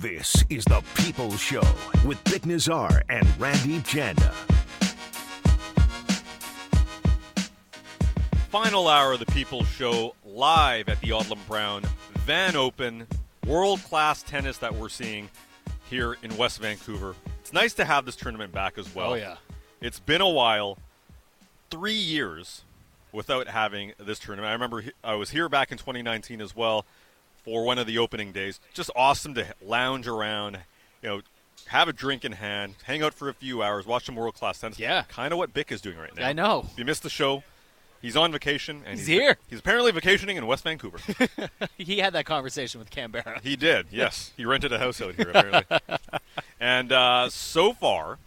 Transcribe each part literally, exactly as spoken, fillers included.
This is The People Show with Dick Nazar and Randy Janda. Final hour of The People Show live at the Odlum Brown Van Open. World-class tennis that we're seeing here in West Vancouver. It's nice to have this tournament back as well. Oh, yeah. It's been a while, three years without having this tournament. I remember I was here back in twenty nineteen as well for one of the opening days. Just awesome to lounge around, you know, have a drink in hand, hang out for a few hours, watch some world-class tennis. Yeah. Kind of what Bick is doing right now. I know. If you missed the show, he's on vacation. And he's, he's here. He's apparently vacationing in West Vancouver. He had that conversation with Canberra. He did, yes. He rented a house out here, apparently. And uh, so far,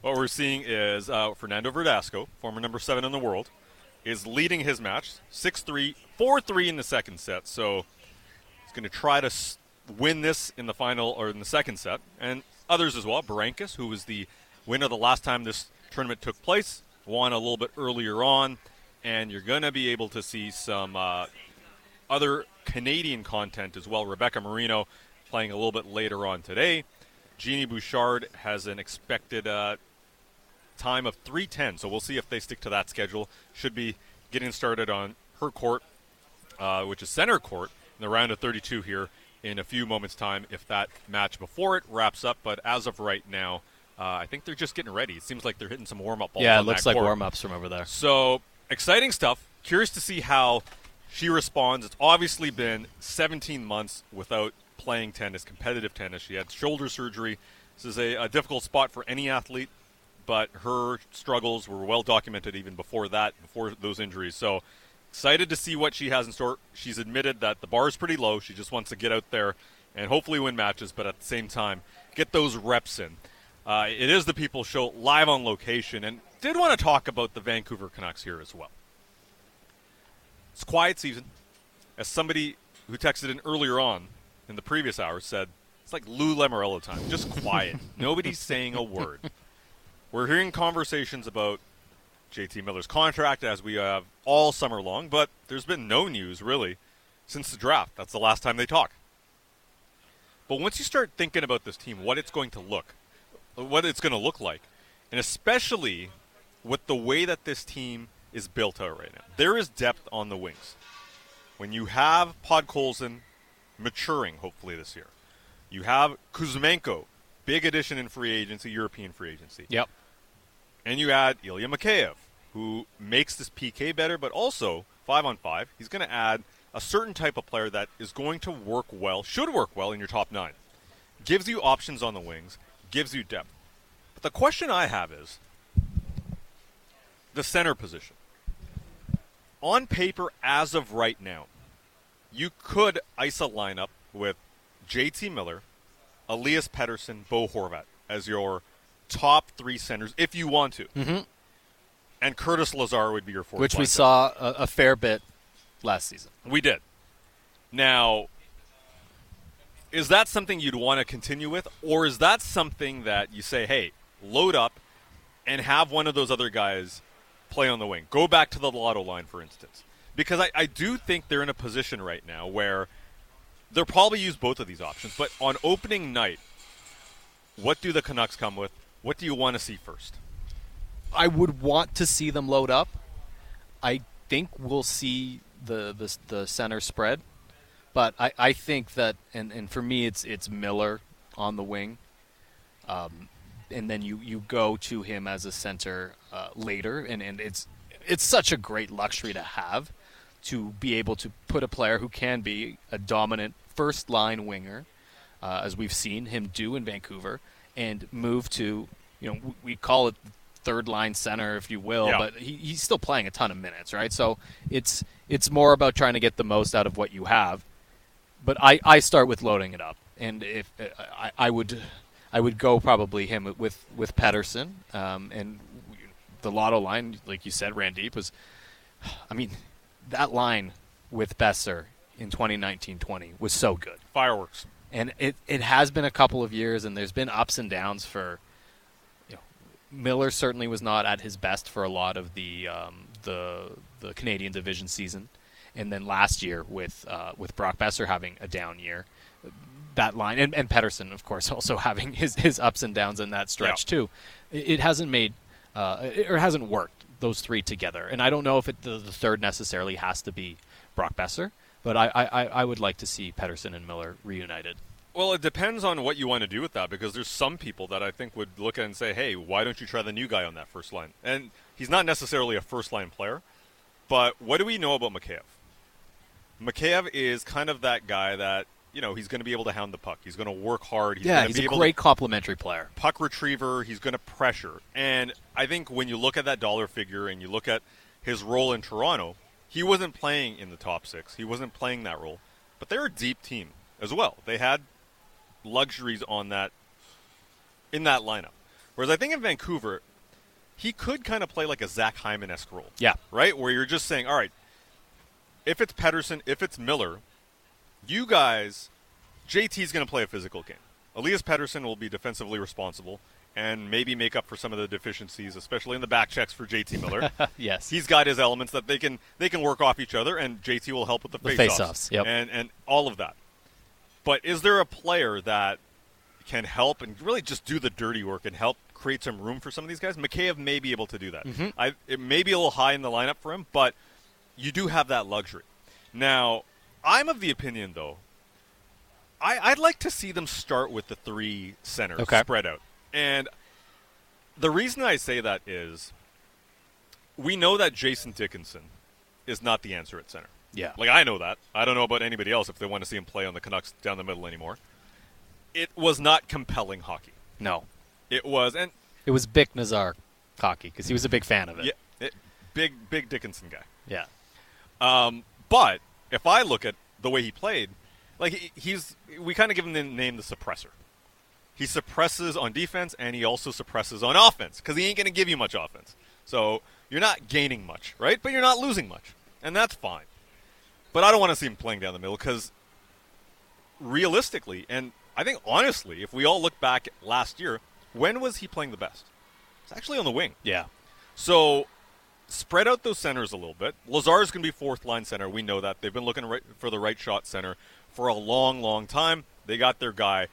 what we're seeing is uh, Fernando Verdasco, former number seven in the world, is leading his match, six three, four three in the second set. So he's going to try to win this in the final or in the second set. And others as well. Berankis, who was the winner the last time this tournament took place, won a little bit earlier on. And you're going to be able to see some uh, other Canadian content as well. Rebecca Marino playing a little bit later on today. Jeannie Bouchard has an expected uh, time of three ten, so we'll see if they stick to that schedule. Should be getting started on her court, uh, which is center court, in the round of thirty-two here in a few moments' time if that match before it wraps up. But as of right now, uh, I think they're just getting ready. It seems like they're hitting some warm-up balls. Yeah, it looks like warm-ups from over there. So... exciting stuff. Curious to see how she responds. It's obviously been seventeen months without playing tennis, competitive tennis. She had shoulder surgery. This is a, a difficult spot for any athlete, but her struggles were well documented even before that, before those injuries. So excited to see what she has in store. She's admitted that the bar is pretty low. She just wants to get out there and hopefully win matches, but at the same time, get those reps in. Uh, it is the People Show live on location, and did want to talk about the Vancouver Canucks here as well. It's quiet season. As somebody who texted in earlier on in the previous hour said, it's like Lou Lamorello time, just quiet. Nobody's saying a word. We're hearing conversations about J T Miller's contract as we have all summer long, but there's been no news really since the draft. That's the last time they talk. But once you start thinking about this team, what it's going to look, what it's going to look like, and especially with the way that this team is built out right now. There is depth on the wings. When you have Podkolzin maturing, hopefully this year, you have Kuzmenko, big addition in free agency, European free agency. Yep. And you add Ilya Mikheyev, who makes this P K better, but also five on five, he's going to add a certain type of player that is going to work well, should work well in your top nine. Gives you options on the wings, gives you depth. But the question I have is, the center position. On paper, as of right now, you could ice a lineup with J T Miller, Elias Pettersson, Bo Horvat as your top three centers, if you want to. Mm-hmm. And Curtis Lazar would be your fourth. Which we saw a, a fair bit last season. We did. Now, is that something you'd want to continue with? Or is that something that you say, hey, load up and have one of those other guys play on the wing? Go back to the Lotto line, for instance. Because I, I do think they're in a position right now where they'll probably use both of these options. But on opening night, what do the Canucks come with? What do you want to see first? I would want to see them load up. I think we'll see the the, the center spread. But I, I think that, and, and for me, it's it's Miller on the wing. Um And then you, you go to him as a center uh, later, and, and it's it's such a great luxury to have, to be able to put a player who can be a dominant first-line winger, uh, as we've seen him do in Vancouver, and move to, you know, we call it third-line center, if you will, yeah. But he, he's still playing a ton of minutes, right? So it's it's more about trying to get the most out of what you have. But I, I start with loading it up, and if I, I would... I would go probably him with with Pettersson, um, and the Lotto line, like you said, Randeep was. I mean, that line with Boeser in twenty nineteen twenty was so good, fireworks. And it it has been a couple of years, and there's been ups and downs for. You know, Miller certainly was not at his best for a lot of the um, the the Canadian division season, and then last year with uh, with Brock Boeser having a down year. that line, and, and Pettersson, of course, also having his, his ups and downs in that stretch, yeah. too. It, it hasn't made, uh, it, or hasn't worked, those three together. And I don't know if it, the, the third necessarily has to be Brock Boeser, but I, I, I would like to see Pettersson and Miller reunited. Well, it depends on what you want to do with that, because there's some people that I think would look at and say, hey, why don't you try the new guy on that first line? And he's not necessarily a first-line player, but what do we know about Mikheyev? Mikheyev is kind of that guy that, you know, he's going to be able to hound the puck. He's going to work hard. He's yeah, he's be a able great complementary player. Puck retriever, he's going to pressure. And I think when you look at that dollar figure and you look at his role in Toronto, he wasn't playing in the top six. He wasn't playing that role. But they're a deep team as well. They had luxuries on that in that lineup. Whereas I think in Vancouver, he could kind of play like a Zach Hyman-esque role. Yeah. Right? Where you're just saying, all right, if it's Pettersson, if it's Miller, you guys, J T's going to play a physical game. Elias Pettersson will be defensively responsible and maybe make up for some of the deficiencies, especially in the back checks for J T Miller. Yes. He's got his elements that they can they can work off each other, and J T will help with the, the face-offs, face-offs yep. and, and all of that. But is there a player that can help and really just do the dirty work and help create some room for some of these guys? Mikheyev may be able to do that. Mm-hmm. I, it may be a little high in the lineup for him, but you do have that luxury. Now, I'm of the opinion, though, I, I'd like to see them start with the three centers okay. spread out. And the reason I say that is we know that Jason Dickinson is not the answer at center. Yeah. Like, I know that. I don't know about anybody else if they want to see him play on the Canucks down the middle anymore. It was not compelling hockey. No. It was. and It was Dick Nazar hockey because he was a big fan of it. Yeah, it, big, big Dickinson guy. Yeah. Um, but if I look at the way he played, like he, he's we kind of give him the name the suppressor. He suppresses on defense, and he also suppresses on offense because he ain't going to give you much offense. So you're not gaining much, right? But you're not losing much, and that's fine. But I don't want to see him playing down the middle because realistically, and I think honestly, if we all look back at last year, when was he playing the best? It's actually on the wing. Yeah. So spread out those centers a little bit. Lazar's going to be fourth-line center. We know that. They've been looking right for the right shot center for a long, long time. They got their guy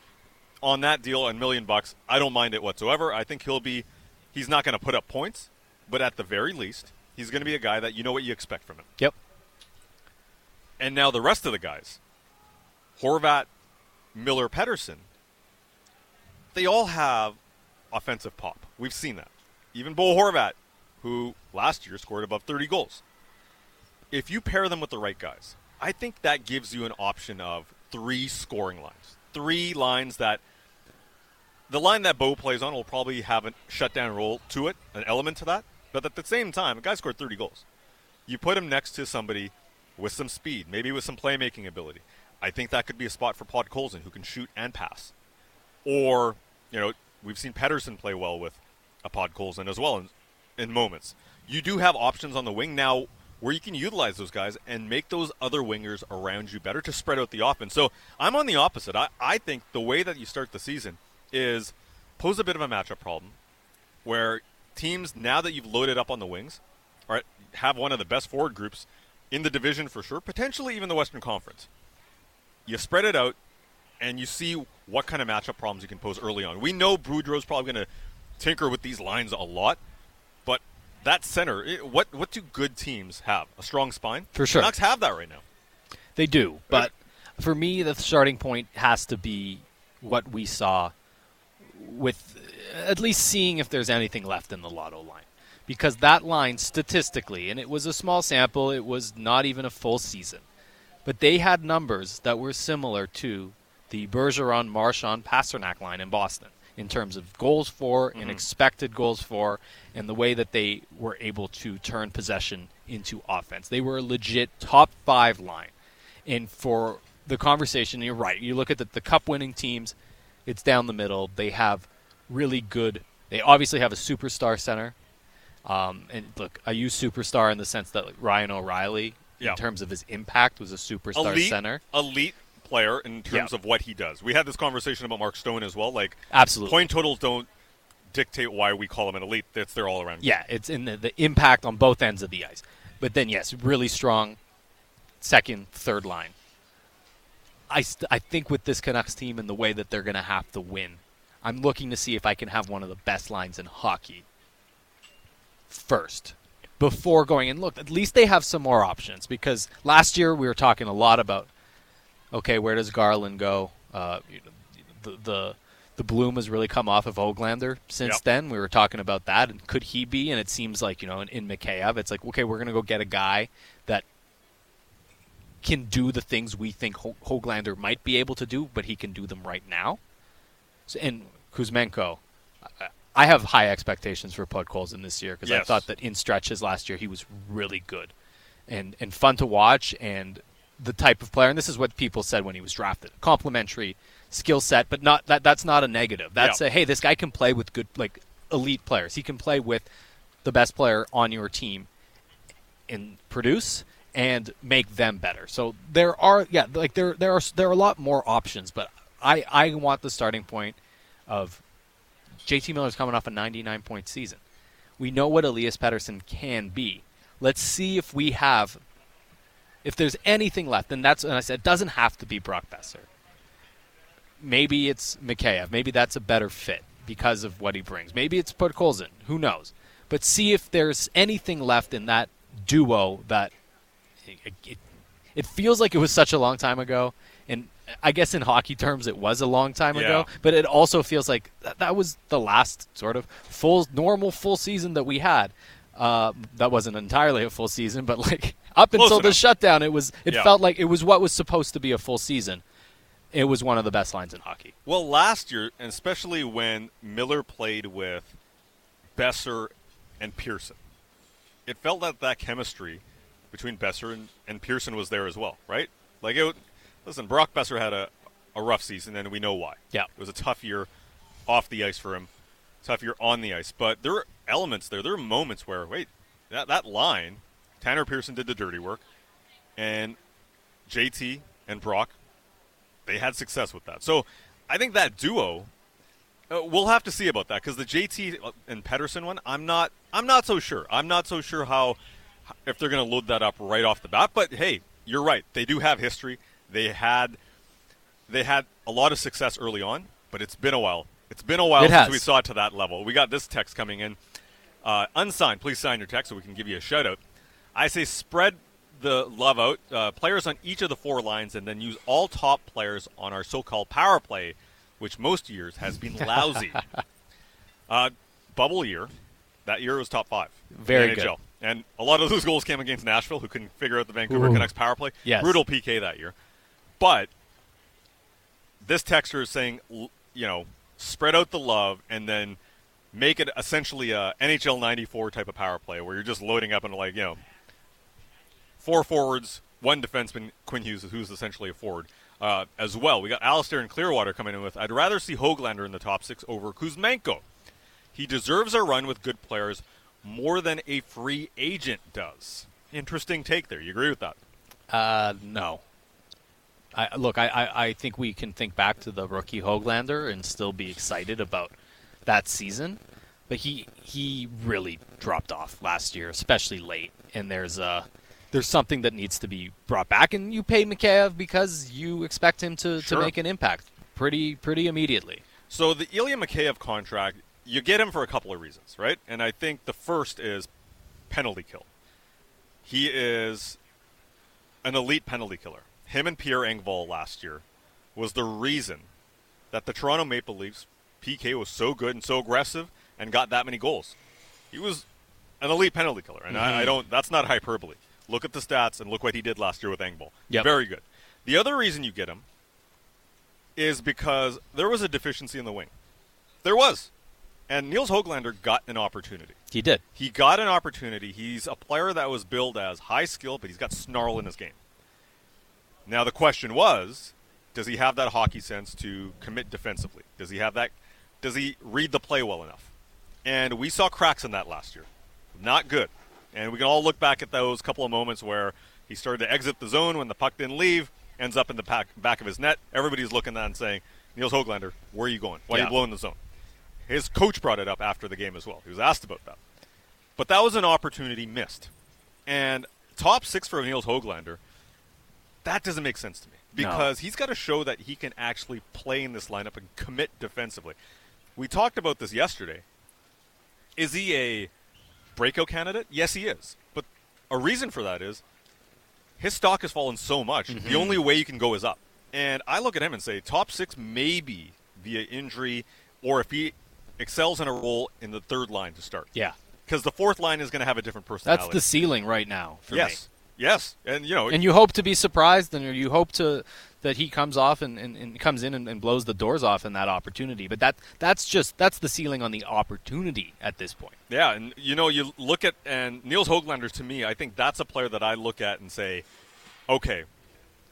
on that deal and million bucks. I don't mind it whatsoever. I think he'll be – he's not going to put up points, but at the very least, he's going to be a guy that you know what you expect from him. Yep. And now the rest of the guys, Horvat, Miller, Pettersson, they all have offensive pop. We've seen that. Even Bo Horvat, who last year scored above thirty goals. If you pair them with the right guys, I think that gives you an option of three scoring lines. Three lines that the line that Bo plays on will probably have a shutdown role to it, an element to that. But at the same time, a guy scored thirty goals. You put him next to somebody with some speed, maybe with some playmaking ability. I think that could be a spot for Pod Colson, who can shoot and pass. Or, you know, we've seen Pettersson play well with a Pod Colson as well in, in moments. You do have options on the wing now where you can utilize those guys and make those other wingers around you better to spread out the offense. So I'm on the opposite. I, I think the way that you start the season is pose a bit of a matchup problem where teams, now that you've loaded up on the wings, all right, have one of the best forward groups in the division for sure, potentially even the Western Conference. You spread it out, and you see what kind of matchup problems you can pose early on. We know Boudreaux's probably going to tinker with these lines a lot, but that center, it, what what do good teams have? A strong spine? For sure. The Canucks have that right now. They do, but uh, for me, the starting point has to be what we saw with at least seeing if there's anything left in the Lotto line. Because that line, statistically, and it was a small sample, it was not even a full season, but they had numbers that were similar to the Bergeron, Marchand, Pasternak line in Boston in terms of goals for mm-hmm. and expected goals for and the way that they were able to turn possession into offense. They were a legit top five line. And for the conversation, you're right. You look at the, the cup-winning teams, it's down the middle. They have really good – they obviously have a superstar center. Um, and look, I use superstar in the sense that like, Ryan O'Reilly, yeah. in terms of his impact, was a superstar elite, center. Elite player in terms yeah. of what he does. We had this conversation about Mark Stone as well. Like, absolutely, point totals don't dictate why we call him an elite. That's their all around. Yeah, it's in the, the impact on both ends of the ice. But then, yes, really strong second, third line. I, st- I think with this Canucks team and the way that they're going to have to win, I'm looking to see if I can have one of the best lines in hockey first before going and look. At least they have some more options, because last year we were talking a lot about, okay, where does Garland go? Uh, you know, the, the the bloom has really come off of Höglander since yep. then. We were talking about that, and could he be? And it seems like, you know, in, in Mikheyev, it's like, okay, we're going to go get a guy that can do the things we think Ho- Höglander might be able to do, but he can do them right now. So, and Kuzmenko, I have high expectations for Podkolzin this year, because yes. I thought that in stretches last year he was really good and and fun to watch, and the type of player, and this is what people said when he was drafted, complimentary skill set, but not that that's not a negative. That's yeah. a, hey, this guy can play with good, like, elite players. He can play with the best player on your team and produce and make them better. So there are, yeah, like there there are there are a lot more options, but I, I want the starting point of J T Miller's coming off a ninety-nine point season. We know what Elias Pettersson can be. Let's see if we have, if there's anything left. And that's, and I said, it doesn't have to be Brock Boeser. Maybe it's Mikheyev. Maybe that's a better fit because of what he brings. Maybe it's Podkolzin. Who knows? But see if there's anything left in that duo that it, it, it feels like it was such a long time ago. And I guess in hockey terms it was a long time yeah. ago, but it also feels like th- that was the last sort of full, normal full season that we had. Uh, that wasn't entirely a full season, but like up Close until enough. the shutdown, it was. It yeah. felt like it was what was supposed to be a full season. It was one of the best lines in hockey. Well, last year, and especially when Miller played with Boeser and Pearson, it felt that that chemistry between Boeser and, and Pearson was there as well, right? Like it. Listen, Brock Boeser had a, a rough season, and we know why. Yeah. It was a tough year off the ice for him, tough year on the ice. But there were elements there. There were moments where, wait, that, that line, Tanner Pearson did the dirty work, and J T and Brock, they had success with that. So I think that duo, uh, we'll have to see about that, because the J T and Pettersson one, I'm not I'm not so sure. I'm not so sure how if they're going to load that up right off the bat. But, hey, you're right. They do have history. They had they had a lot of success early on, but it's been a while. It's been a while it since has. we saw it to that level. We got this text coming in. Uh, unsigned, please sign your text so we can give you a shout-out. I say spread the love out, uh, players on each of the four lines, and then use all top players on our so-called power play, which most years has been lousy. Uh, bubble year, that year was top five. Very good. N H L. And a lot of those goals came against Nashville, who couldn't figure out the Vancouver Ooh. Canucks power play. Yes. Brutal P K that year. But this texter is saying, you know, spread out the love and then make it essentially a N H L ninety-four type of power play where you're just loading up and, like, you know, four forwards, one defenseman, Quinn Hughes, who's essentially a forward uh, as well. We got Alistair and Clearwater coming in with, I'd rather see Höglander in the top six over Kuzmenko. He deserves a run with good players more than a free agent does. Interesting take there. You agree with that? Uh, no. I, look, I, I, I think we can think back to the rookie Höglander and still be excited about that season, but he he really dropped off last year, especially late. And there's uh there's something that needs to be brought back. And you pay Mikheyev because you expect him to, sure. to make an impact pretty pretty immediately. So the Ilya Mikheyev contract, you get him for a couple of reasons, right? And I think the first is penalty kill. He is an elite penalty killer. Him and Pierre Engvall last year was the reason that the Toronto Maple Leafs P K was so good and so aggressive and got that many goals. He was an elite penalty killer, and mm-hmm. I, I don't. That's not hyperbole. Look at the stats and look what he did last year with Engvall. Yep. Very good. The other reason you get him is because there was a deficiency in the wing. There was. And Nils Höglander got an opportunity. He did. He got an opportunity. He's a player that was billed as high skill, but he's got snarl in his game. Now, the question was, does he have that hockey sense to commit defensively? Does he have that? Does he read the play well enough? And we saw cracks in that last year. Not good. And we can all look back at those couple of moments where he started to exit the zone when the puck didn't leave, ends up in the back, back of his net. Everybody's looking at that and saying, Nils Höglander, where are you going? Why yeah. are you blowing the zone? His coach brought it up after the game as well. He was asked about that. But that was an opportunity missed. And top six for Nils Höglander, That doesn't make sense to me because no. he's got to show that he can actually play in this lineup and commit defensively. We talked about this yesterday. Is he a breakout candidate? Yes, he is. But a reason for that is his stock has fallen so much. Mm-hmm. The only way you can go is up. And I look at him and say top six maybe via injury or if he excels in a role in the third line to start. Yeah. Because the fourth line is going to have a different personality. That's the ceiling right now for yes. me. Yes, and you know, and you hope to be surprised, and you hope to that he comes off and, and, and comes in and, and blows the doors off in that opportunity. But that that's just that's the ceiling on the opportunity at this point. Yeah, and you know, you look at and Nils Höglander to me, I think that's a player that I look at and say, okay,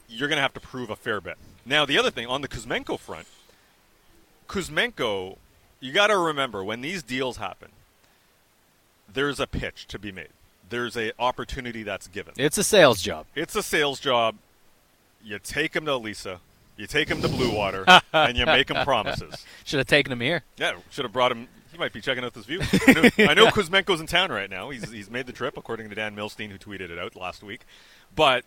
you're going to have to prove a fair bit. Now the other thing on the Kuzmenko front, Kuzmenko, you got to remember when these deals happen, there's a pitch to be made. There's a opportunity that's given. It's a sales job. It's a sales job. You take him to Elisa, you take him to Blue Water, and you make him promises. Should have taken him here. Yeah, should have brought him. He might be checking out this view. I know, I know Kuzmenko's in town right now. He's he's made the trip, according to Dan Milstein, who tweeted it out last week. But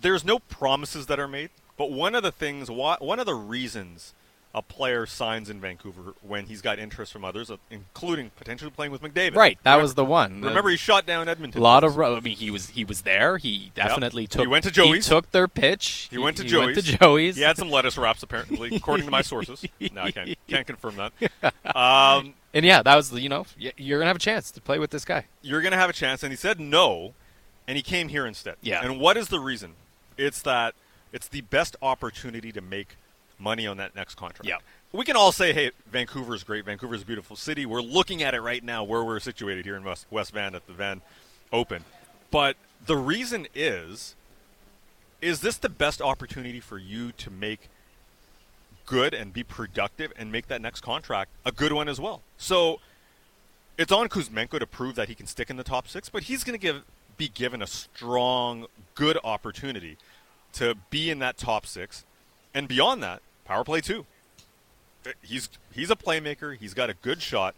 there's no promises that are made. But one of the things, one of the reasons a player signs in Vancouver when he's got interest from others, including potentially playing with McDavid. Right, that remember, was the one. Remember, he shot down Edmonton. A lot of, I mean, he was he was there. He definitely yep. took. He went to Joey's. He took their pitch. He, he went to he Joey's. Went to Joey's. He had some lettuce wraps, apparently, according to my sources. No, I can't can't confirm that. Um, and yeah, that was you know you're gonna have a chance to play with this guy. You're gonna have a chance, and he said no, and he came here instead. Yeah. And what is the reason? It's that it's the best opportunity to make money on that next contract. Yeah. We can all say, hey, Vancouver's great. Vancouver's a beautiful city. We're looking at it right now where we're situated here in West, West Van at the Van Open. But the reason is, is this the best opportunity for you to make good and be productive and make that next contract a good one as well? So it's on Kuzmenko to prove that he can stick in the top six, but he's going to give be given a strong, good opportunity to be in that top six. And beyond that, power play too. He's he's a playmaker. He's got a good shot.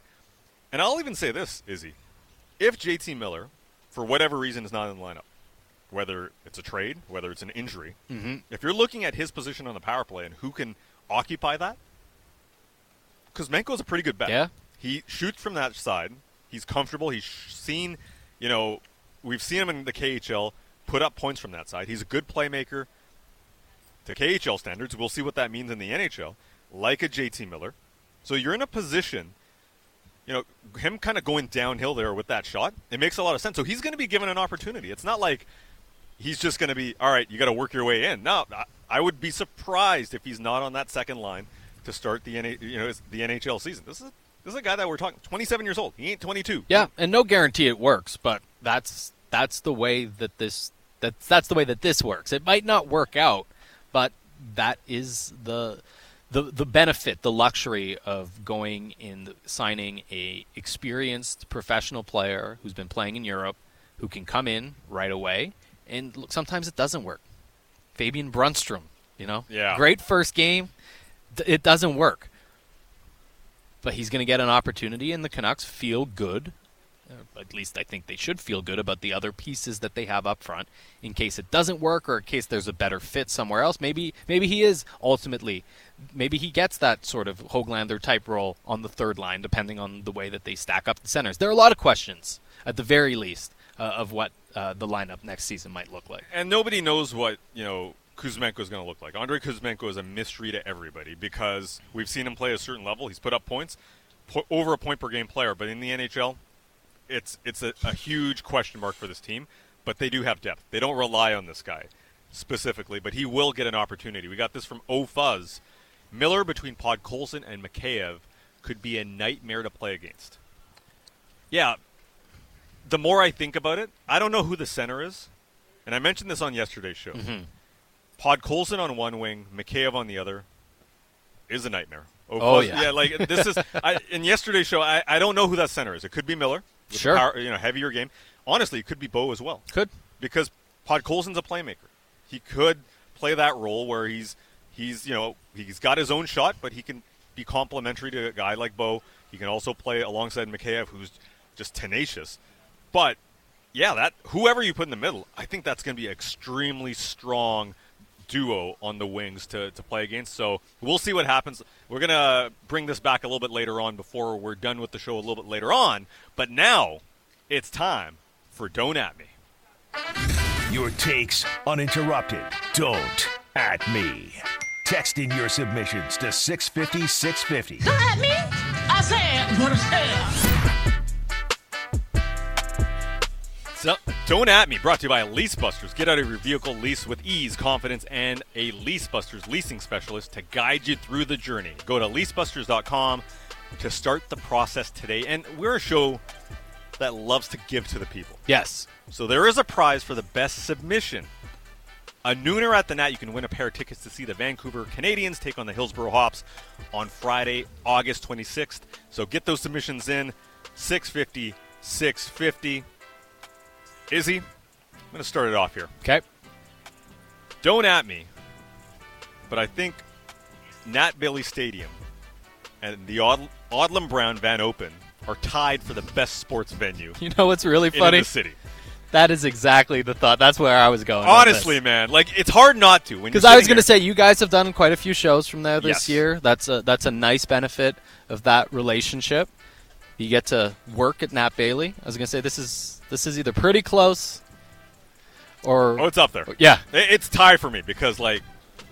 And I'll even say this, Izzy. If J T Miller, for whatever reason, is not in the lineup, whether it's a trade, whether it's an injury, mm-hmm. if you're looking at his position on the power play and who can occupy that, Kuzmenko's a pretty good bet. Yeah. He shoots from that side. He's comfortable. He's seen, you know, we've seen him in the K H L put up points from that side. He's a good playmaker. To K H L standards, we'll see what that means in the N H L, like a J T Miller. So you're in a position, you know, him kind of going downhill there with that shot, it makes a lot of sense. So he's going to be given an opportunity. It's not like he's just going to be, all right, you got to work your way in. No, I would be surprised if he's not on that second line to start the N H L, you know, the N H L season. This is a, this is a guy that we're talking, twenty-seven years old. He ain't twenty-two. Yeah, and no guarantee it works, but that's that's the way that this that's that's the way that this works. It might not work out. But that is the the the benefit, the luxury of going in, signing a experienced professional player who's been playing in Europe, who can come in right away. And look, sometimes it doesn't work. Fabian Brunstrom, you know, yeah. great first game, it doesn't work. But he's going to get an opportunity, and the Canucks feel good. At least I think they should feel good about the other pieces that they have up front in case it doesn't work or in case there's a better fit somewhere else. Maybe maybe he is ultimately, maybe he gets that sort of Höglander-type role on the third line, depending on the way that they stack up the centers. There are a lot of questions, at the very least, uh, of what uh, the lineup next season might look like. And nobody knows what, you know, Kuzmenko is going to look like. Andre Kuzmenko is a mystery to everybody because we've seen him play a certain level. He's put up points, po- over a point per game player, but in the N H L, It's it's a, a huge question mark for this team, but they do have depth. They don't rely on this guy specifically, but he will get an opportunity. We got this from O Fuzz. Miller between Podkolzin and Mikheyev could be a nightmare to play against. Yeah, the more I think about it, I don't know who the center is, and I mentioned this on yesterday's show. Mm-hmm. Podkolzin on one wing, Mikheyev on the other is a nightmare. O Fuzz, oh yeah, yeah. Like this is I, in yesterday's show. I, I don't know who that center is. It could be Miller. Sure. Power, you know, heavier game. Honestly, it could be Bo as well. Could. Because Podkolzin's a playmaker. He could play that role where he's, he's you know, he's got his own shot, but he can be complementary to a guy like Bo. He can also play alongside Mikheyev, who's just tenacious. But yeah, that whoever you put in the middle, I think that's going to be an extremely strong duo on the wings to, to play against. So we'll see what happens. We're going to bring this back a little bit later on before we're done with the show a little bit later on. But now it's time for Don't At Me. Your takes uninterrupted. Don't at me. Text in your submissions to six fifty, six fifty. Don't at me. I said what I said. So, Don't At Me, brought to you by Lease Busters. Get out of your vehicle, lease with ease, confidence, and a Lease Busters leasing specialist to guide you through the journey. Go to lease busters dot com to start the process today. And we're a show that loves to give to the people. Yes. So there is a prize for the best submission. A nooner at the Nat, you can win a pair of tickets to see the Vancouver Canadians take on the Hillsborough Hops on Friday, August twenty-sixth. So get those submissions in, six fifty, six fifty. Izzy, I'm going to start it off here. Okay. Don't at me, but I think Nat Bailey Stadium and the Od- Odlum Brown Van Open are tied for the best sports venue. You know what's really funny? In the city. That is exactly the thought. That's where I was going. Honestly, man, like it's hard not to. Because I was going to say, you guys have done quite a few shows from there this yes. year. That's a that's a nice benefit of that relationship. You get to work at Nat Bailey. I was going to say this is this is either pretty close, or oh, it's up there. Yeah, it's tied for me because like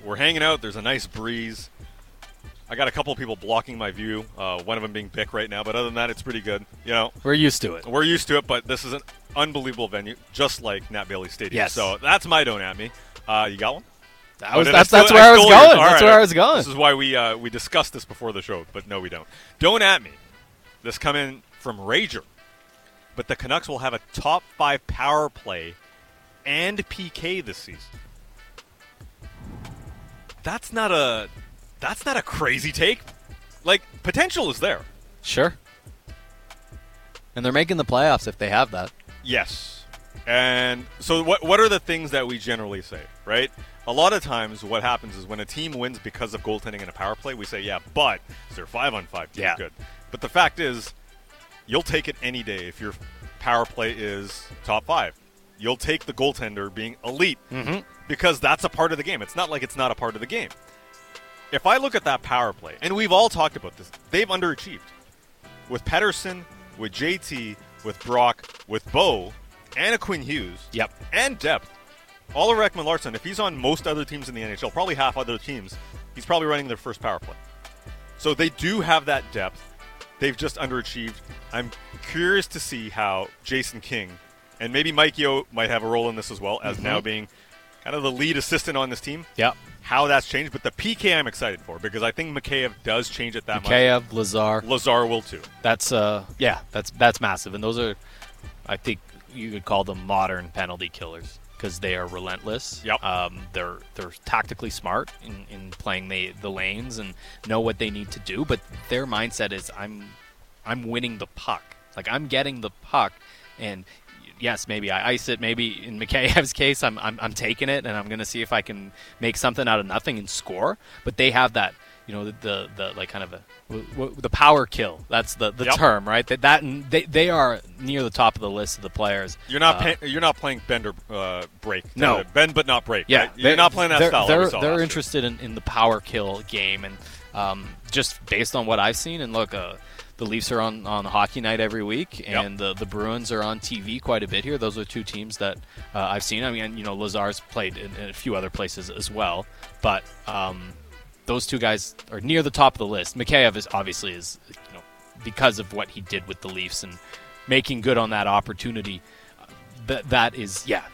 we're hanging out. There's a nice breeze. I got a couple of people blocking my view, uh, one of them being Bick right now, but other than that, it's pretty good. You know, we're used to it. We're used to it, but this is an unbelievable venue, just like Nat Bailey Stadium. Yes. So that's my Don't At Me. Uh, you got one? That was, that's still, that's where I, I was going. That's right. where I was going. This is why we uh, we discussed this before the show, but no, we don't. Don't At Me. This come in from Rager, but the Canucks will have a top five power play and P K this season. That's not a... That's not a crazy take. Like, potential is there. Sure. And they're making the playoffs if they have that. Yes. And so what what are the things that we generally say, right? A lot of times what happens is when a team wins because of goaltending and a power play, we say, yeah, but they're five on five. Yeah. Good. But the fact is, you'll take it any day if your power play is top five. You'll take the goaltender being elite mm-hmm. because that's a part of the game. It's not like it's not a part of the game. If I look at that power play, and we've all talked about this, they've underachieved. With Pettersson, with J T, with Brock, with Bo, and a Quinn Hughes, yep. and depth. Oliver Ekman-Larsson, if he's on most other teams in the N H L, probably half other teams, he's probably running their first power play. So they do have that depth. They've just underachieved. I'm curious to see how Jason King, and maybe Mike Yeo might have a role in this as well, as mm-hmm. now being kind of the lead assistant on this team. Yep. How that's changed, but the P K I'm excited for because I think Mikheyev does change it that much. Mikheyev, Lazar. Lazar will too. That's uh yeah, that's that's massive. And those are, I think you could call them modern penalty killers because they are relentless. Yep. Um they're they're tactically smart in, in playing the, the lanes and know what they need to do, but their mindset is I'm I'm winning the puck. Like I'm getting the puck and yes, maybe I ice it. Maybe in Mikheyev's case, I'm I'm, I'm taking it, and I'm going to see if I can make something out of nothing and score. But they have that, you know, the the, the like kind of a, w- w- the power kill. That's the, the yep. term, right? That that they they are near the top of the list of the players. You're not uh, pay, you're not playing bend or uh, break. No, bend but not break. Yeah, right? You're not playing that they're, style. They're they're interested in, in the power kill game, and um, just based on what I've seen, and look. Uh, The Leafs are on, on hockey night every week, and yep. the, the Bruins are on T V quite a bit here. Those are two teams that uh, I've seen. I mean, you know, Lazar's played in, in a few other places as well, but um, those two guys are near the top of the list. Mikheyev is obviously is, you know, because of what he did with the Leafs and making good on that opportunity. That that is yeah,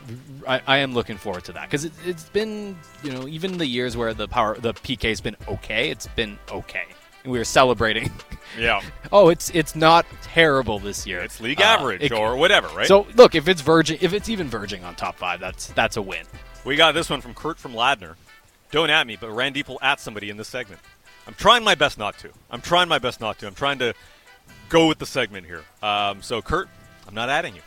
I, I am looking forward to that because it, it's been you know even the years where the power the P K's been okay, it's been okay. We were celebrating. Yeah. oh, it's it's not terrible this year. It's league uh, average it, or whatever, right? So look, if it's verging, if it's even verging on top five, that's that's a win. We got this one from Kurt from Ladner. Don't at me, but Randeep will at somebody in this segment. I'm trying my best not to. I'm trying my best not to. I'm trying to go with the segment here. Um, so Kurt, I'm not adding you.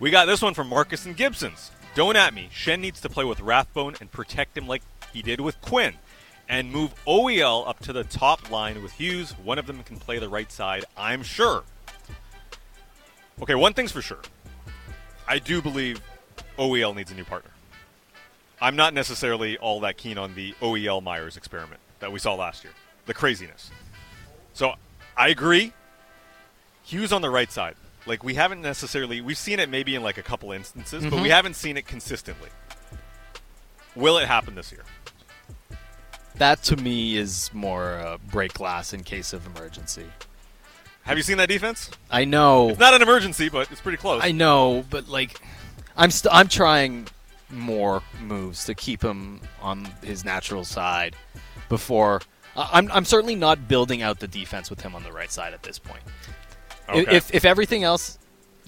We got this one from Marcus and Gibson's. Don't at me. Shen needs to play with Rathbone and protect him like he did with Quinn. And move O E L up to the top line with Hughes. One of them can play the right side, I'm sure. Okay, one thing's for sure. I do believe O E L needs a new partner. I'm not necessarily all that keen on the O E L Myers experiment that we saw last year, the craziness. So I agree. Hughes on the right side. Like, we haven't necessarily – we've seen it maybe in, like, a couple instances, mm-hmm. but we haven't seen it consistently. Will it happen this year? That, to me, is more uh, break glass in case of emergency. Have you seen that defense? I know. It's not an emergency, but it's pretty close. I know, but, like, I'm st- I'm trying more moves to keep him on his natural side before uh, – I'm I'm certainly not building out the defense with him on the right side at this point. Okay. If if everything else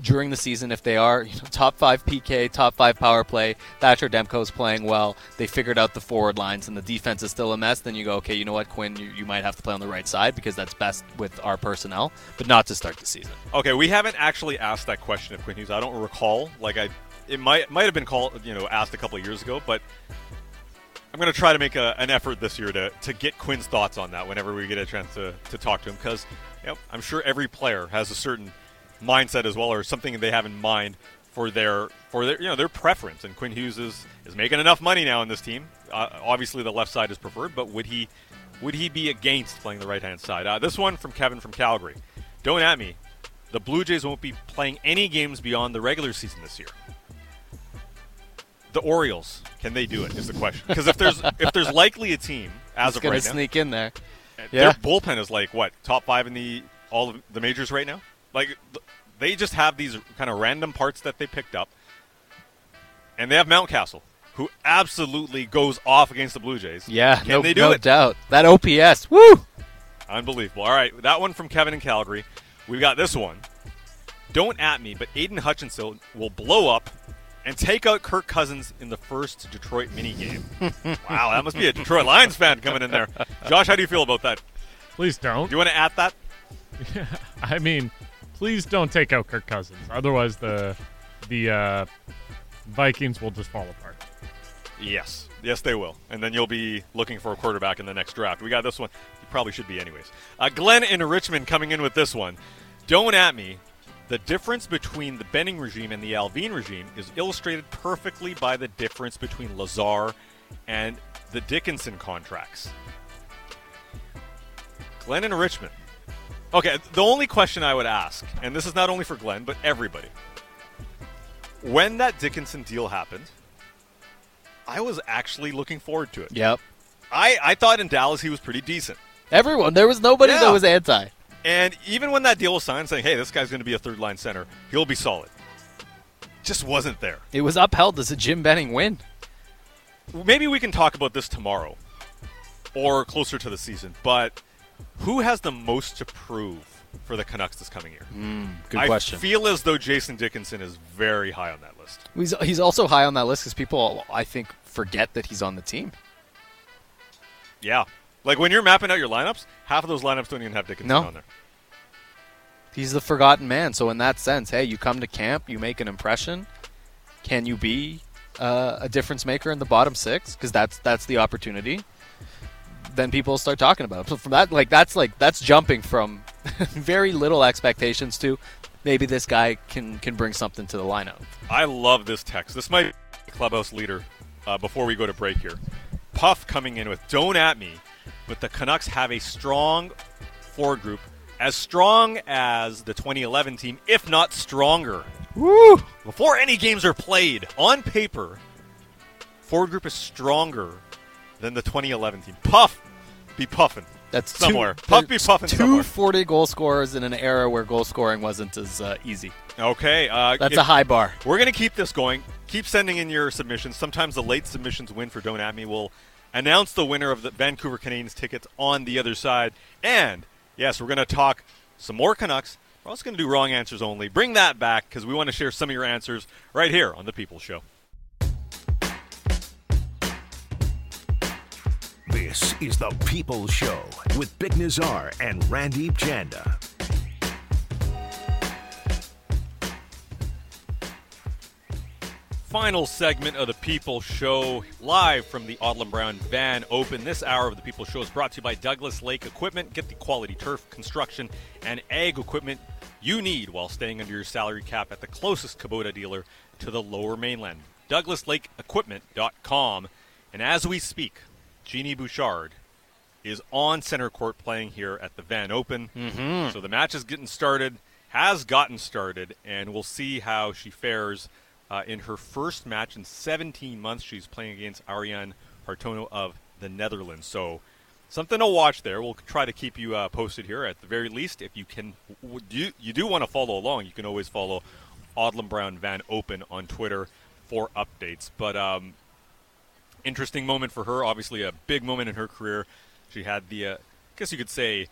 during the season, if they are, you know, top five P K, top five power play, Thatcher Demko's playing well, they figured out the forward lines and the defense is still a mess, then you go, okay, you know what, Quinn, you, you might have to play on the right side because that's best with our personnel, but not to start the season. Okay, we haven't actually asked that question of Quinn Hughes. I don't recall. Like I, it might might have been called, you know, asked a couple of years ago, but I'm going to try to make a, an effort this year to, to get Quinn's thoughts on that whenever we get a chance to, to talk to him, because yep, I'm sure every player has a certain mindset as well, or something they have in mind for their for their you know their preference. And Quinn Hughes is, is making enough money now in this team. Uh, obviously, the left side is preferred, but would he would he be against playing the right hand side? Uh, this one from Kevin from Calgary. Don't at me. The Blue Jays won't be playing any games beyond the regular season this year. The Orioles, can they do it? Is the question, because if there's if there's likely a team as He's of right now, it's going to sneak in there. Yeah. Their bullpen is like, what, top five in the all of the majors right now? Like, they just have these kind of random parts that they picked up. And they have Mountcastle, who absolutely goes off against the Blue Jays. Yeah, Can no, they do no it? doubt. That O P S, woo! Unbelievable. All right, that one from Kevin in Calgary. We've got this one. Don't at me, but Aiden Hutchinson will blow up and take out Kirk Cousins in the first Detroit minigame. Wow, that must be a Detroit Lions fan coming in there. Josh, how do you feel about that? Please don't. Do you want to at that? Yeah, I mean, please don't take out Kirk Cousins. Otherwise, the the uh, Vikings will just fall apart. Yes. Yes, they will. And then you'll be looking for a quarterback in the next draft. We got this one. You probably should be anyways. Uh, Glenn in Richmond coming in with this one. Don't at me. The difference between the Benning regime and the Alvin regime is illustrated perfectly by the difference between Lazar and the Dickinson contracts. Glenn and Richmond. Okay, the only question I would ask, and this is not only for Glenn, but everybody. When that Dickinson deal happened, I was actually looking forward to it. Yep. I, I thought in Dallas he was pretty decent. Everyone. There was nobody yeah. that was anti. And even when that deal was signed, saying, hey, this guy's going to be a third-line center, he'll be solid, just wasn't there. It was upheld as a Jim Benning win. Maybe we can talk about this tomorrow or closer to the season, but who has the most to prove for the Canucks this coming year? Mm, good I question. I feel as though Jason Dickinson is very high on that list. He's, he's also high on that list because people, I think, forget that he's on the team. Yeah. Like, when you're mapping out your lineups, half of those lineups don't even have Dickinson no. on there. He's the forgotten man. So in that sense, hey, you come to camp, you make an impression. Can you be uh, a difference maker in the bottom six? Because that's that's the opportunity. Then people start talking about it. So from that, like that's like that's jumping from very little expectations to maybe this guy can can bring something to the lineup. I love this text. This might be clubhouse leader uh, before we go to break here. Puff coming in with "Don't at me." But the Canucks have a strong forward group, as strong as the twenty eleven team, if not stronger. Woo! Before any games are played, on paper, forward group is stronger than the twenty eleven team. Puff be puffing That's somewhere. Two, Puff be puffing two somewhere. Two forty-goal scorers in an era where goal scoring wasn't as uh, easy. Okay. Uh, That's a high bar. We're going to keep this going. Keep sending in your submissions. Sometimes the late submissions win for Don't At Me. We'll announce the winner of the Vancouver Canadians tickets on the other side. And, yes, we're going to talk some more Canucks. We're also going to do wrong answers only. Bring that back because we want to share some of your answers right here on The People Show. This is The People Show with Dick Nazar and Randy Janda. Final segment of The People Show, live from the Odlum Brown Van Open. This hour of The People Show is brought to you by Douglas Lake Equipment. Get the quality turf, construction, and ag equipment you need while staying under your salary cap at the closest Kubota dealer to the Lower Mainland. Douglas Lake Equipment dot com. And as we speak, Jeannie Bouchard is on center court playing here at the Van Open. Mm-hmm. So the match is getting started, has gotten started, and we'll see how she fares uh, in her first match in seventeen months. She's playing against Ariane Hartono of the Netherlands. So something to watch there. We'll try to keep you uh, posted here at the very least. If you can, you, you do want to follow along, you can always follow Odlum Brown Van Open on Twitter for updates. But um, interesting moment for her, obviously a big moment in her career. She had the, uh, I guess you could say,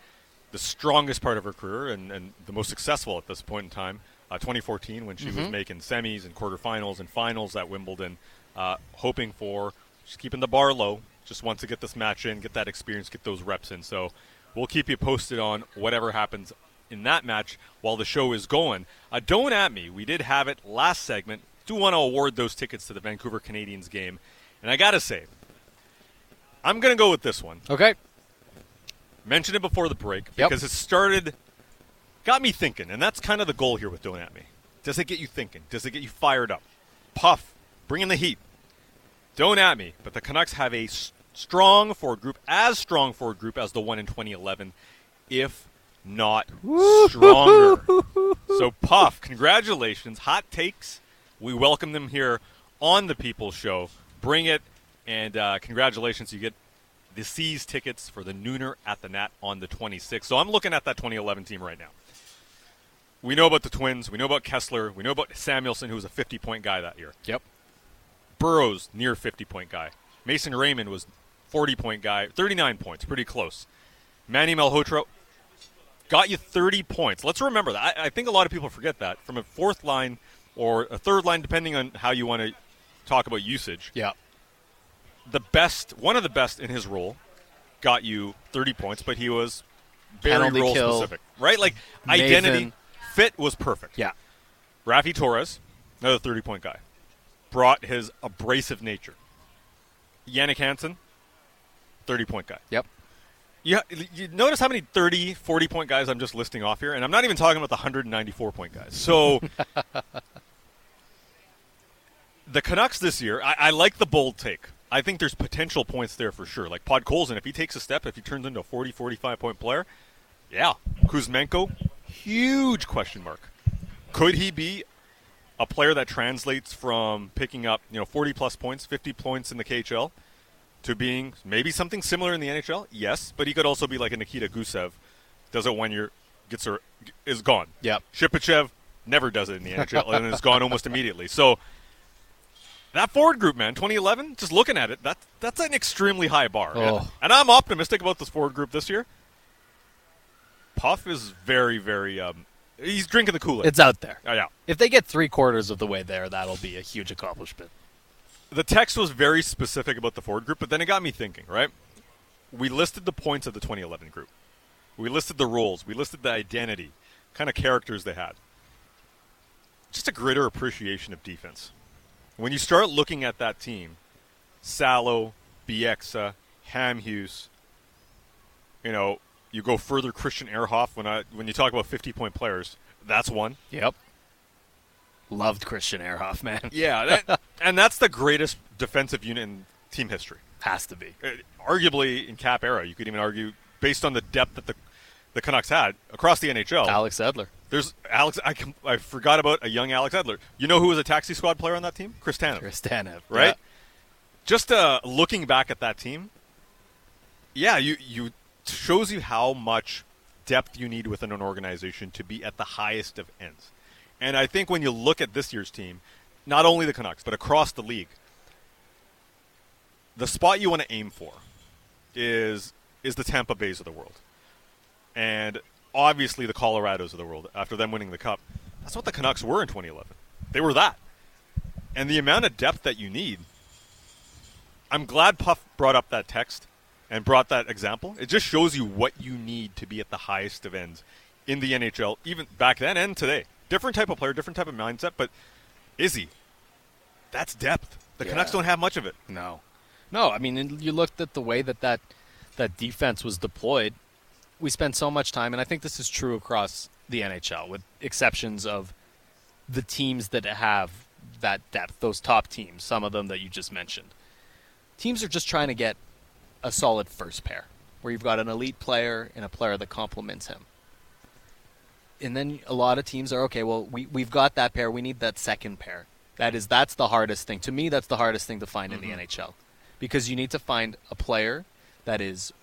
the strongest part of her career and, and the most successful at this point in time, uh, twenty fourteen, when she mm-hmm. was making semis and quarterfinals and finals at Wimbledon, uh, hoping for, she's keeping the bar low, just wants to get this match in, get that experience, get those reps in. So we'll keep you posted on whatever happens in that match while the show is going. Uh, don't at me. We did have it last segment. Do want to award those tickets to the Vancouver Canadians game. And I got to say, I'm going to go with this one. Okay. Mentioned it before the break because yep. it started, got me thinking, and that's kind of the goal here with Don't At Me. Does it get you thinking? Does it get you fired up? Puff, bring in the heat. Don't At Me, but the Canucks have a strong forward group, as strong forward group as the one in twenty eleven, if not stronger. So, Puff, congratulations. Hot takes. We welcome them here on the People's Show. Bring it, and uh, congratulations. You get the C's tickets for the Nooner at the Nat on the twenty-sixth. So I'm looking at that twenty eleven team right now. We know about the Twins. We know about Kessler. We know about Samuelson, who was a fifty-point guy that year. Yep. Burroughs, near fifty-point guy. Mason Raymond was forty-point guy. thirty-nine points, pretty close. Manny Malhotra got you thirty points. Let's remember that. I, I think a lot of people forget that. From a fourth line or a third line, depending on how you want to talk about usage. Yeah. The best, one of the best in his role, got you thirty points, but he was very role kill. specific, right? Like Mason. Identity fit was perfect. Yeah, Rafi Torres, another thirty point guy, brought his abrasive nature. Yannick Hansen, thirty point guy. Yep. You, you notice how many thirty, forty point guys I'm just listing off here, and I'm not even talking about the one hundred ninety-four point guys. So. The Canucks this year, I, I like the bold take. I think there's potential points there for sure. Like Pod Colson, if he takes a step, if he turns into a forty, forty-five-point player, yeah. Kuzmenko, huge question mark. Could he be a player that translates from picking up, you know, forty-plus points, fifty points in the K H L to being maybe something similar in the N H L? Yes, but he could also be like a Nikita Gusev. Does it one year, gets her, is gone. Yeah. Shipachev never does it in the N H L and is gone almost immediately. So that forward group, man, twenty eleven, just looking at it, that, that's an extremely high bar. Oh. And, and I'm optimistic about this forward group this year. Puff is very, very um, – he's drinking the Kool-Aid. It's out there. Oh, yeah. If they get three-quarters of the way there, that'll be a huge accomplishment. The text was very specific about the forward group, but then it got me thinking, right? We listed the points of the twenty eleven group. We listed the roles. We listed the identity, kind of characters they had. Just a greater appreciation of defense. When you start looking at that team, Salo, Bieksa, Hamhuis, you know, you go further, Christian Ehrhoff. When I when you talk about fifty-point players, that's one. Yep. Loved Christian Ehrhoff, man. Yeah, that, and that's the greatest defensive unit in team history. Has to be. Arguably, in Cap era, you could even argue, based on the depth that the, the Canucks had across the N H L. Alex Edler. There's Alex. I, I forgot about a young Alex Edler. You know who was a taxi squad player on that team? Chris Tanev. Chris Tanev, right? Yeah. Just uh, looking back at that team, yeah, you you shows you how much depth you need within an organization to be at the highest of ends. And I think when you look at this year's team, not only the Canucks but across the league, the spot you want to aim for is is the Tampa Bays of the world, and obviously the Colorados of the world, after them winning the Cup. That's what the Canucks were in twenty eleven. They were that. And the amount of depth that you need, I'm glad Puff brought up that text and brought that example. It just shows you what you need to be at the highest of ends in the N H L, even back then and today. Different type of player, different type of mindset, but Izzy, that's depth. The yeah. Canucks don't have much of it. No. No, I mean, you looked at the way that that, that defense was deployed. We spend so much time, and I think this is true across the N H L, with exceptions of the teams that have that depth, those top teams, some of them that you just mentioned. Teams are just trying to get a solid first pair where you've got an elite player and a player that complements him. And then a lot of teams are, okay, well, we, we've got that pair. We need that second pair. That is, that's the hardest thing. To me, that's the hardest thing to find mm-hmm. in the N H L, because you need to find a player that is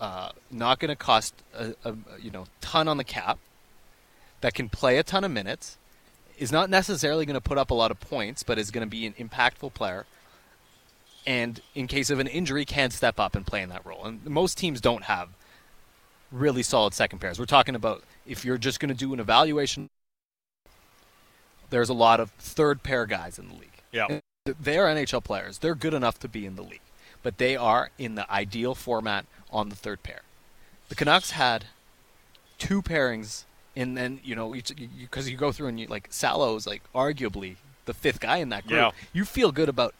uh, not going to cost a, a you know ton on the cap, that can play a ton of minutes, is not necessarily going to put up a lot of points, but is going to be an impactful player, and in case of an injury, can step up and play in that role. And most teams don't have really solid second pairs. We're talking about if you're just going to do an evaluation, there's a lot of third-pair guys in the league. Yeah, they are N H L players. They're good enough to be in the league, but they are in the ideal format on the third pair. The Canucks had two pairings, and then, you know, because you, you go through and you, like, Salo is, like, arguably the fifth guy in that group. Yeah. You feel good about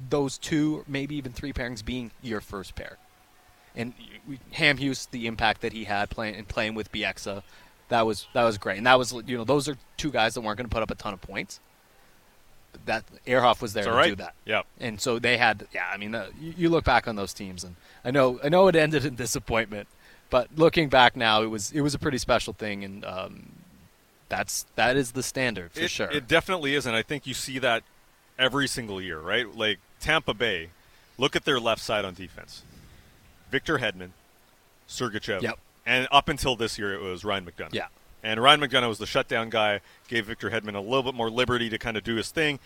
those two, maybe even three pairings being your first pair. And Hamhuis, the impact that he had playing and playing with Bieksa, that was that was great. And that was, you know, those are two guys that weren't going to put up a ton of points. That Ehrhoff was there to right. do that. Yeah. And so they had, yeah, I mean, uh, you, you look back on those teams, and I know I know it ended in disappointment, but looking back now, it was it was a pretty special thing, and um, that's that is the standard for it, sure. It definitely is, and I think you see that every single year, right? Like Tampa Bay, look at their left side on defense. Victor Hedman, Sergachev, yep. and up until this year, it was Ryan McDonagh. Yeah. And Ryan McDonagh was the shutdown guy, gave Victor Hedman a little bit more liberty to kind of do his thing.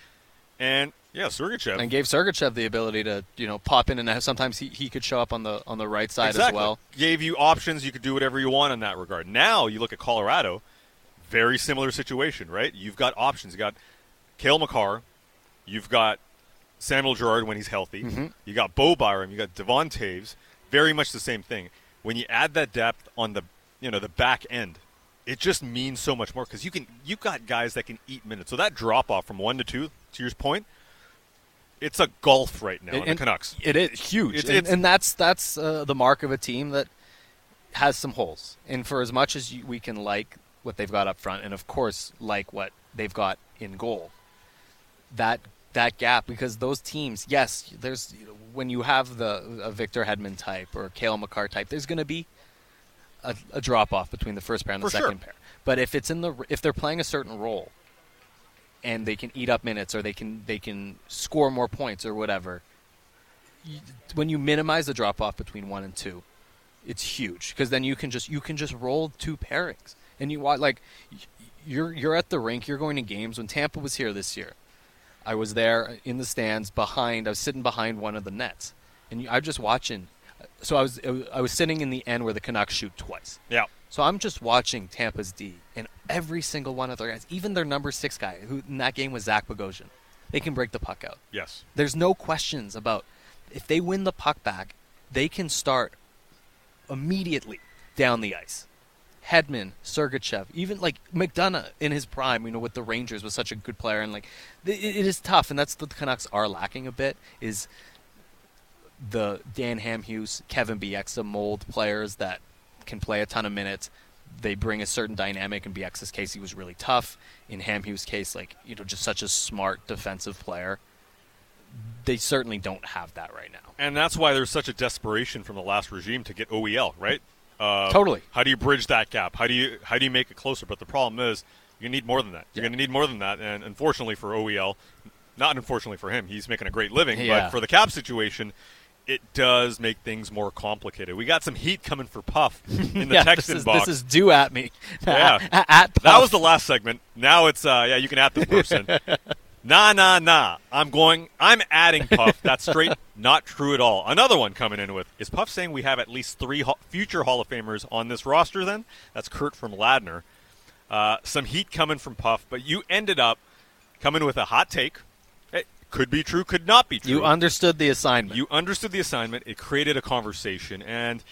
And, yeah, Sergachev. And gave Sergachev the ability to, you know, pop in, and sometimes he, he could show up on the on the right side exactly. as well. Gave you options. You could do whatever you want in that regard. Now you look at Colorado, very similar situation, right? You've got options. You've got Cale Makar. You've got Samuel Girard when he's healthy. Mm-hmm. You got Bo Byram. You got Devon Taves. Very much the same thing. When you add that depth on the, you know, the back end, it just means so much more, because you can you've got guys that can eat minutes. So that drop off from one to two, to your point, it's a gulf right now it, in the Canucks. It is huge, it's, and, it's, and that's that's uh, the mark of a team that has some holes. And for as much as you, we can like what they've got up front, and of course like what they've got in goal, that that gap, because those teams, yes, there's you know, when you have the a Victor Hedman type or Cale Makar type, there's going to be A, a drop-off between the first pair and the For second sure. pair. But if it's in the if they're playing a certain role and they can eat up minutes, or they can they can score more points or whatever, you, when you minimize the drop-off between one and two, it's huge, because then you can just you can just roll two pairings, and you like you're you're at the rink, you're going to games. When Tampa was here this year, I was there in the stands behind. I was sitting behind one of the nets, and you, I was just watching. So I was I was sitting in the end where the Canucks shoot twice. Yeah. So I'm just watching Tampa's D, and every single one of their guys, even their number six guy, who in that game was Zach Bogosian, they can break the puck out. Yes. There's no questions about if they win the puck back, they can start immediately down the ice. Hedman, Sergachev, even like McDonagh in his prime, you know, with the Rangers was such a good player, and like it, it is tough, and that's what the Canucks are lacking a bit is. The Dan Hamhuis, Kevin Bieksa mold players that can play a ton of minutes. They bring a certain dynamic. In Bieksa's case, he was really tough. In Hamhuis' case, like, you know, just such a smart defensive player. They certainly don't have that right now. And that's why there's such a desperation from the last regime to get O E L, right? Uh, totally. How do you bridge that gap? How do you how do you make it closer? But the problem is you need more than that. You're yeah. going to need more than that. And unfortunately for O E L, not unfortunately for him, he's making a great living. Yeah. But for the cap situation, it does make things more complicated. We got some heat coming for Puff in the yeah, text this is, inbox. This is due at me. Yeah. at, at Puff. That was the last segment. Now it's, uh, yeah, you can at this person. nah, nah, nah. I'm going, I'm adding Puff. That's straight not true at all. Another one coming in with, is Puff saying we have at least three ho- future Hall of Famers on this roster then? That's Kurt from Ladner. Uh, some heat coming from Puff, but you ended up coming with a hot take. Could be true, could not be true. You understood the assignment. You understood the assignment. It created a conversation, and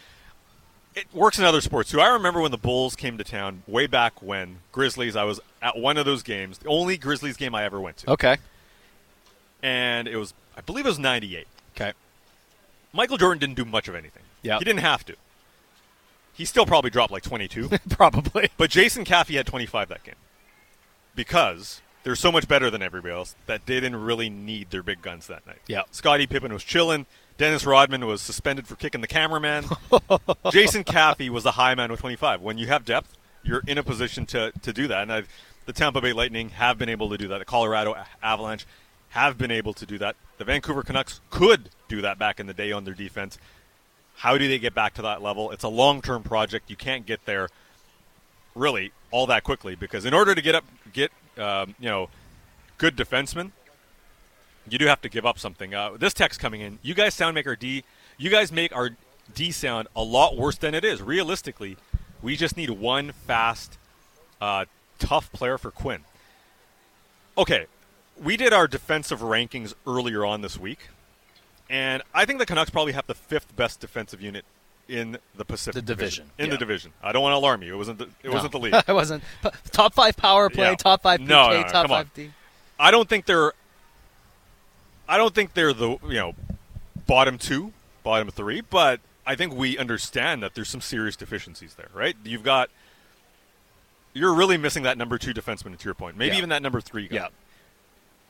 it works in other sports too. I remember when the Bulls came to town way back when, Grizzlies, I was at one of those games, the only Grizzlies game I ever went to. Okay. And it was, I believe it was ninety-eight. Okay. Michael Jordan didn't do much of anything. Yeah. He didn't have to. He still probably dropped like twenty-two. Probably. But Jason Caffey had twenty-five that game because they're so much better than everybody else that they didn't really need their big guns that night. Yeah, Scottie Pippen was chilling. Dennis Rodman was suspended for kicking the cameraman. Jason Caffey was the high man with twenty-five. When you have depth, you're in a position to, to do that. And I've, the Tampa Bay Lightning have been able to do that. The Colorado Avalanche have been able to do that. The Vancouver Canucks could do that back in the day on their defense. How do they get back to that level? It's a long-term project. You can't get there really all that quickly because in order to get up, get um, you know, good defensemen, you do have to give up something. Uh, this text coming in, you guys sound make our D, you guys make our D sound a lot worse than it is. Realistically, we just need one fast, uh, tough player for Quinn. Okay, we did our defensive rankings earlier on this week, and I think the Canucks probably have the fifth best defensive unit in the Pacific the division. division. In yeah. the division, I don't want to alarm you. It wasn't. The, it no. wasn't the league. It wasn't top five power play, yeah. top five P K, no, no, no, top five D. I don't think they're. I don't think they're the, you know, bottom two, bottom three, but I think we understand that there's some serious deficiencies there, right? You've got you're really missing that number two defenseman to your point, maybe yeah. even that number three guy. Yeah.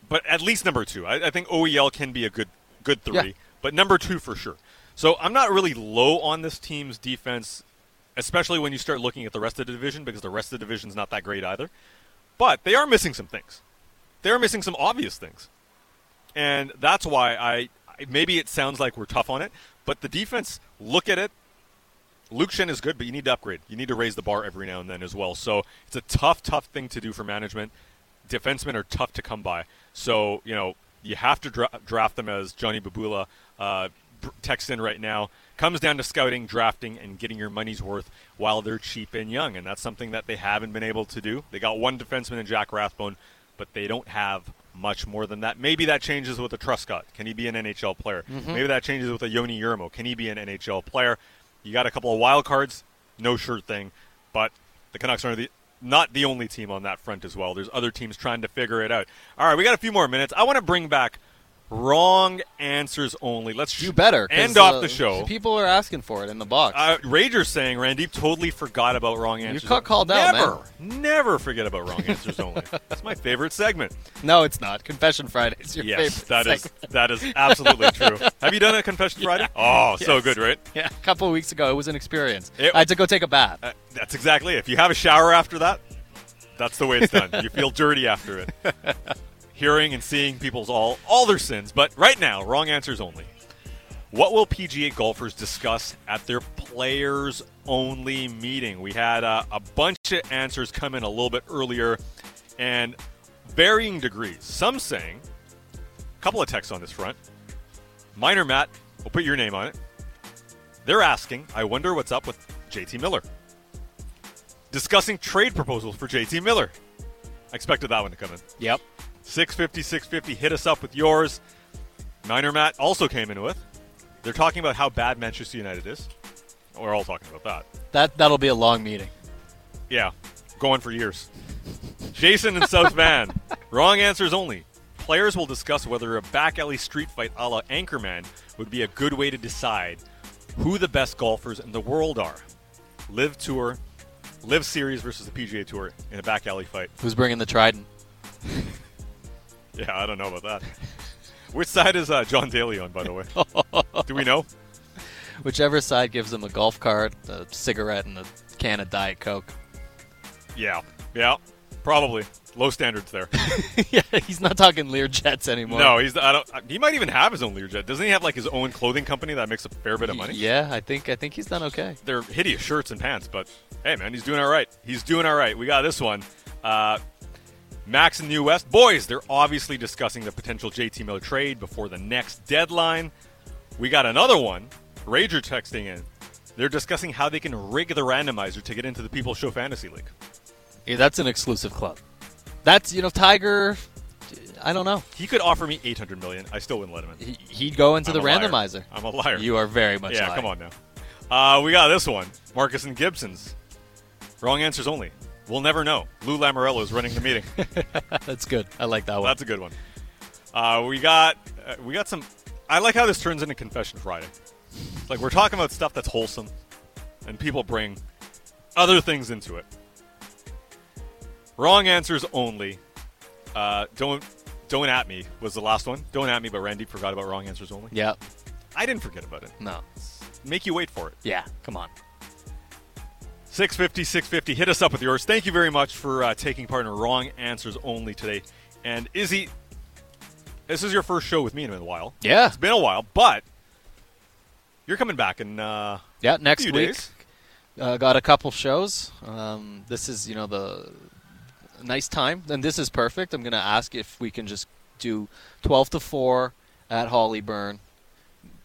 But at least number two, I, I think O E L can be a good good three, yeah. but number two for sure. So I'm not really low on this team's defense, especially when you start looking at the rest of the division because the rest of the division's not that great either. But they are missing some things. They are missing some obvious things. And that's why I – maybe it sounds like we're tough on it, but the defense, look at it. Luke Shen is good, but you need to upgrade. You need to raise the bar every now and then as well. So it's a tough, tough thing to do for management. Defensemen are tough to come by. So, you know, you have to dra- draft them as Johnny Babula uh, texts in right now. Comes down to scouting, drafting, and getting your money's worth while they're cheap and young, and that's something that they haven't been able to do. They got one defenseman in Jack Rathbone, but they don't have – much more than that. Maybe that changes with a Truscott. Can he be an N H L player? Mm-hmm. Maybe that changes with a Yoni Yurmo. Can he be an N H L player? You got a couple of wild cards, no sure thing, but the Canucks are the, not the only team on that front as well. There's other teams trying to figure it out. All right, we got a few more minutes. I want to bring back wrong answers only. Let's you better end off uh, the show. People are asking for it in the box. Uh, Rager's saying Randeep totally forgot about wrong answers. You got called out, never, man. Never forget about wrong answers only. It's my favorite segment. No, it's not. Confession Friday is your yes, favorite. Yes, that is that is absolutely true. Have you done a Confession Friday? Yeah. Oh, yes. So good, right? Yeah, a couple of weeks ago, it was an experience. It, I had to go take a bath. Uh, that's exactly it. If you have a shower after that, that's the way it's done. You feel dirty after it. Hearing and seeing people's all all their sins, but right now, wrong answers only. What will P G A golfers discuss at their players-only meeting? We had uh, a bunch of answers come in a little bit earlier, and varying degrees. Some saying, a couple of texts on this front. Minor Matt, we'll put your name on it. They're asking, I wonder what's up with J T Miller. Discussing trade proposals for J T Miller. I expected that one to come in. Yep. six fifty, six fifty, hit us up with yours. Niner Matt also came in with. They're talking about how bad Manchester United is. We're all talking about that. That, that'll be a long meeting. Yeah, going for years. Jason in South Van. Wrong answers only. Players will discuss whether a back alley street fight a la Anchorman would be a good way to decide who the best golfers in the world are. Live Tour, Live Series versus the P G A Tour in a back alley fight. Who's bringing the Trident? Yeah, I don't know about that. Which side is uh, John Daly on, by the way? Do we know? Whichever side gives him a golf cart, a cigarette, and a can of Diet Coke. Yeah, yeah, probably. Low standards there. Yeah, he's not talking Learjets anymore. No, he's. I don't. He might even have his own Learjet. Doesn't he have like his own clothing company that makes a fair bit of money? Yeah, I think I think he's done okay. They're hideous shirts and pants, but hey, man, he's doing all right. He's doing all right. We got this one. Uh... Max in the U S. Boys, they're obviously discussing the potential J T Miller trade before the next deadline. We got another one. Rager texting in. They're discussing how they can rig the randomizer to get into the People's Show Fantasy League. Yeah, that's an exclusive club. That's, you know, Tiger, I don't know. He could offer me eight hundred million dollars. I still wouldn't let him in. He'd go into I'm the randomizer. Liar. I'm a liar. You are very much yeah, lying. Come on now. Uh, we got this one. Marcus and Gibson's. Wrong answers only. We'll never know. Lou Lamorello is running the meeting. That's good. I like that one. That's a good one. Uh, we got uh, we got some... I like how this turns into Confession Friday. It's like we're talking about stuff that's wholesome, and people bring other things into it. Wrong answers only. Uh, don't don't at me was the last one. Don't at me, but Randy forgot about wrong answers only. Yeah. I didn't forget about it. No. Make you wait for it. Yeah, come on. six fifty, six fifty Hit us up with yours. Thank you very much for uh, taking part in Wrong Answers Only today. And Izzy, this is your first show with me in a while. Yeah. It's been a while, but you're coming back in uh, yeah, next few week. Days. Uh, got a couple shows. Um, this is, you know, the nice time. And this is perfect. I'm going to ask if we can just do twelve to four at Hollyburn.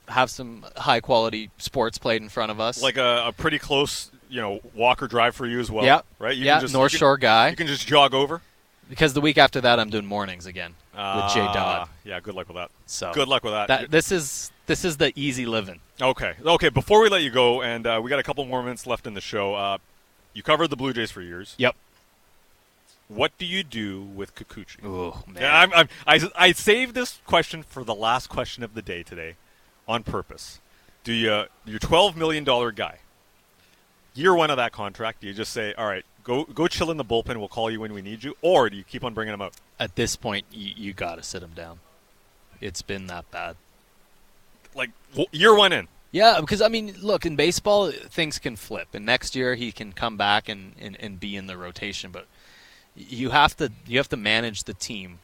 Have some high-quality sports played in front of us. Like a, a pretty close, you know, walk or drive for you as well. Yeah. Right? You yeah, can just, North you Shore can, guy. You can just jog over. Because the week after that, I'm doing mornings again uh, with Jay Dodd. Yeah, good luck with that. So Good luck with that. that this is this is the easy living. Okay. Okay, before we let you go, and uh, we got a couple more minutes left in the show, uh, you covered the Blue Jays for years. Yep. What do you do with Kikuchi? Oh, man. Yeah, I'm, I'm, I, I saved this question for the last question of the day today. On purpose. Do you, your twelve million dollars guy, year one of that contract, do you just say, all right, go go chill in the bullpen, we'll call you when we need you, or do you keep on bringing him up? At this point, you, you got to sit him down. It's been that bad. Like, year one in? Yeah, because, I mean, look, in baseball, things can flip, and next year he can come back and, and, and be in the rotation, but you have to you have to manage the team.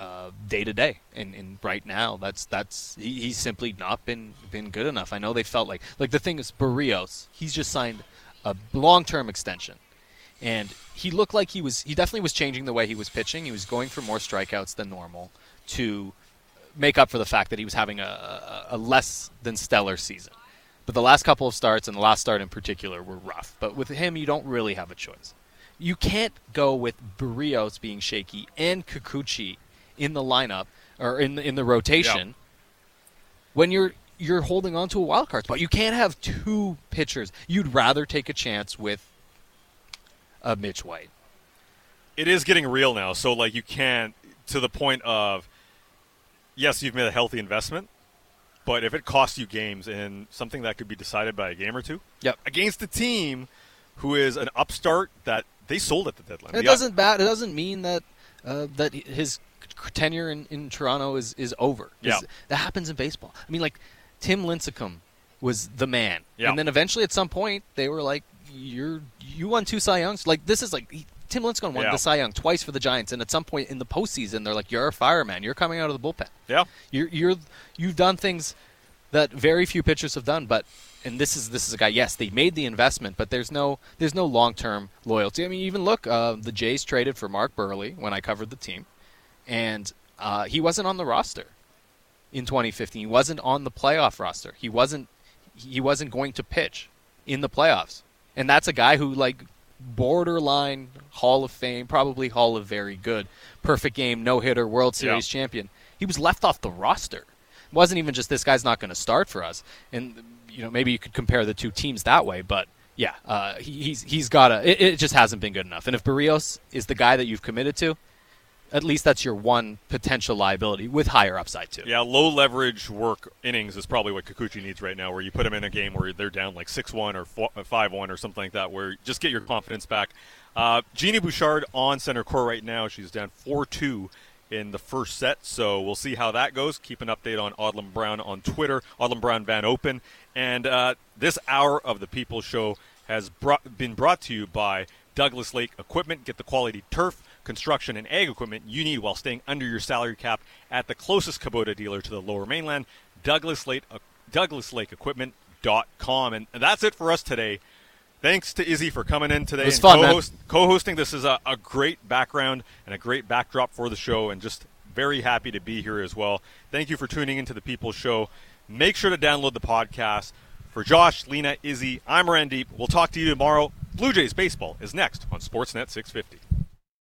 Uh, day to day, and and right now that's that's he, he's simply not been been good enough. I know they felt like like the thing is Barrios. He's just signed a long term extension, and he looked like he was he definitely was changing the way he was pitching. He was going for more strikeouts than normal to make up for the fact that he was having a a less than stellar season. But the last couple of starts and the last start in particular were rough. But with him, you don't really have a choice. You can't go with Barrios being shaky and Kikuchi in the lineup or in the, in the rotation, yeah. when you're you're holding on to a wild card spot. You can't have two pitchers. You'd rather take a chance with a Mitch White. It is getting real now. So like you can't, to the point of, yes, you've made a healthy investment, but if it costs you games in something that could be decided by a game or two, yep. against a team who is an upstart that they sold at the deadline. It the doesn't up- bat. It doesn't mean that uh, that his tenure in, in Toronto is, is over. Yeah. That happens in baseball. I mean, like, Tim Lincecum was the man. Yeah. And then eventually at some point, they were like, "You're you won two Cy Youngs." Like, this is like, he, Tim Lincecum won yeah. the Cy Young twice for the Giants, and at some point in the postseason, they're like, "You're a fireman. You're coming out of the bullpen." Yeah. You're, you're, you've done things that very few pitchers have done, but, and this is this is a guy, yes, they made the investment, but there's no there's no long-term loyalty. I mean, even look, uh, the Jays traded for Mark Burley when I covered the team. And uh, he wasn't on the roster in twenty fifteen. He wasn't on the playoff roster. He wasn't. He wasn't going to pitch in the playoffs. And that's a guy who, like, borderline Hall of Fame, probably Hall of Very Good, perfect game, no hitter, World Series yeah. champion. He was left off the roster. It wasn't even just this guy's not going to start for us. And you know, maybe you could compare the two teams that way, but. Yeah, uh, he, he's he's got a. It, it just hasn't been good enough. And if Barrios is the guy that you've committed to. At least that's your one potential liability with higher upside, too. Yeah, low-leverage work innings is probably what Kikuchi needs right now, where you put him in a game where they're down like six one or five one or something like that, where just get your confidence back. Uh, Jeannie Bouchard on center court right now. She's down four two in the first set, so we'll see how that goes. Keep an update on Odlum Brown on Twitter, Odlum Brown Van Open. And uh, this hour of the People Show has brought, been brought to you by Douglas Lake Equipment. Get the quality turf, construction, and ag equipment you need while staying under your salary cap at the closest Kubota dealer to the Lower Mainland, Douglas Lake, uh, Douglas Lake Equipment dot com. And that's it for us today. Thanks to Izzy for coming in today. It was and fun, co-host, man. Co-hosting. This is a, a great background and a great backdrop for the show, and just very happy to be here as well. Thank you for tuning into the People's Show. Make sure to download the podcast. For Josh, Lena, Izzy, I'm Randeep. We'll talk to you tomorrow. Blue Jays baseball is next on Sportsnet six fifty.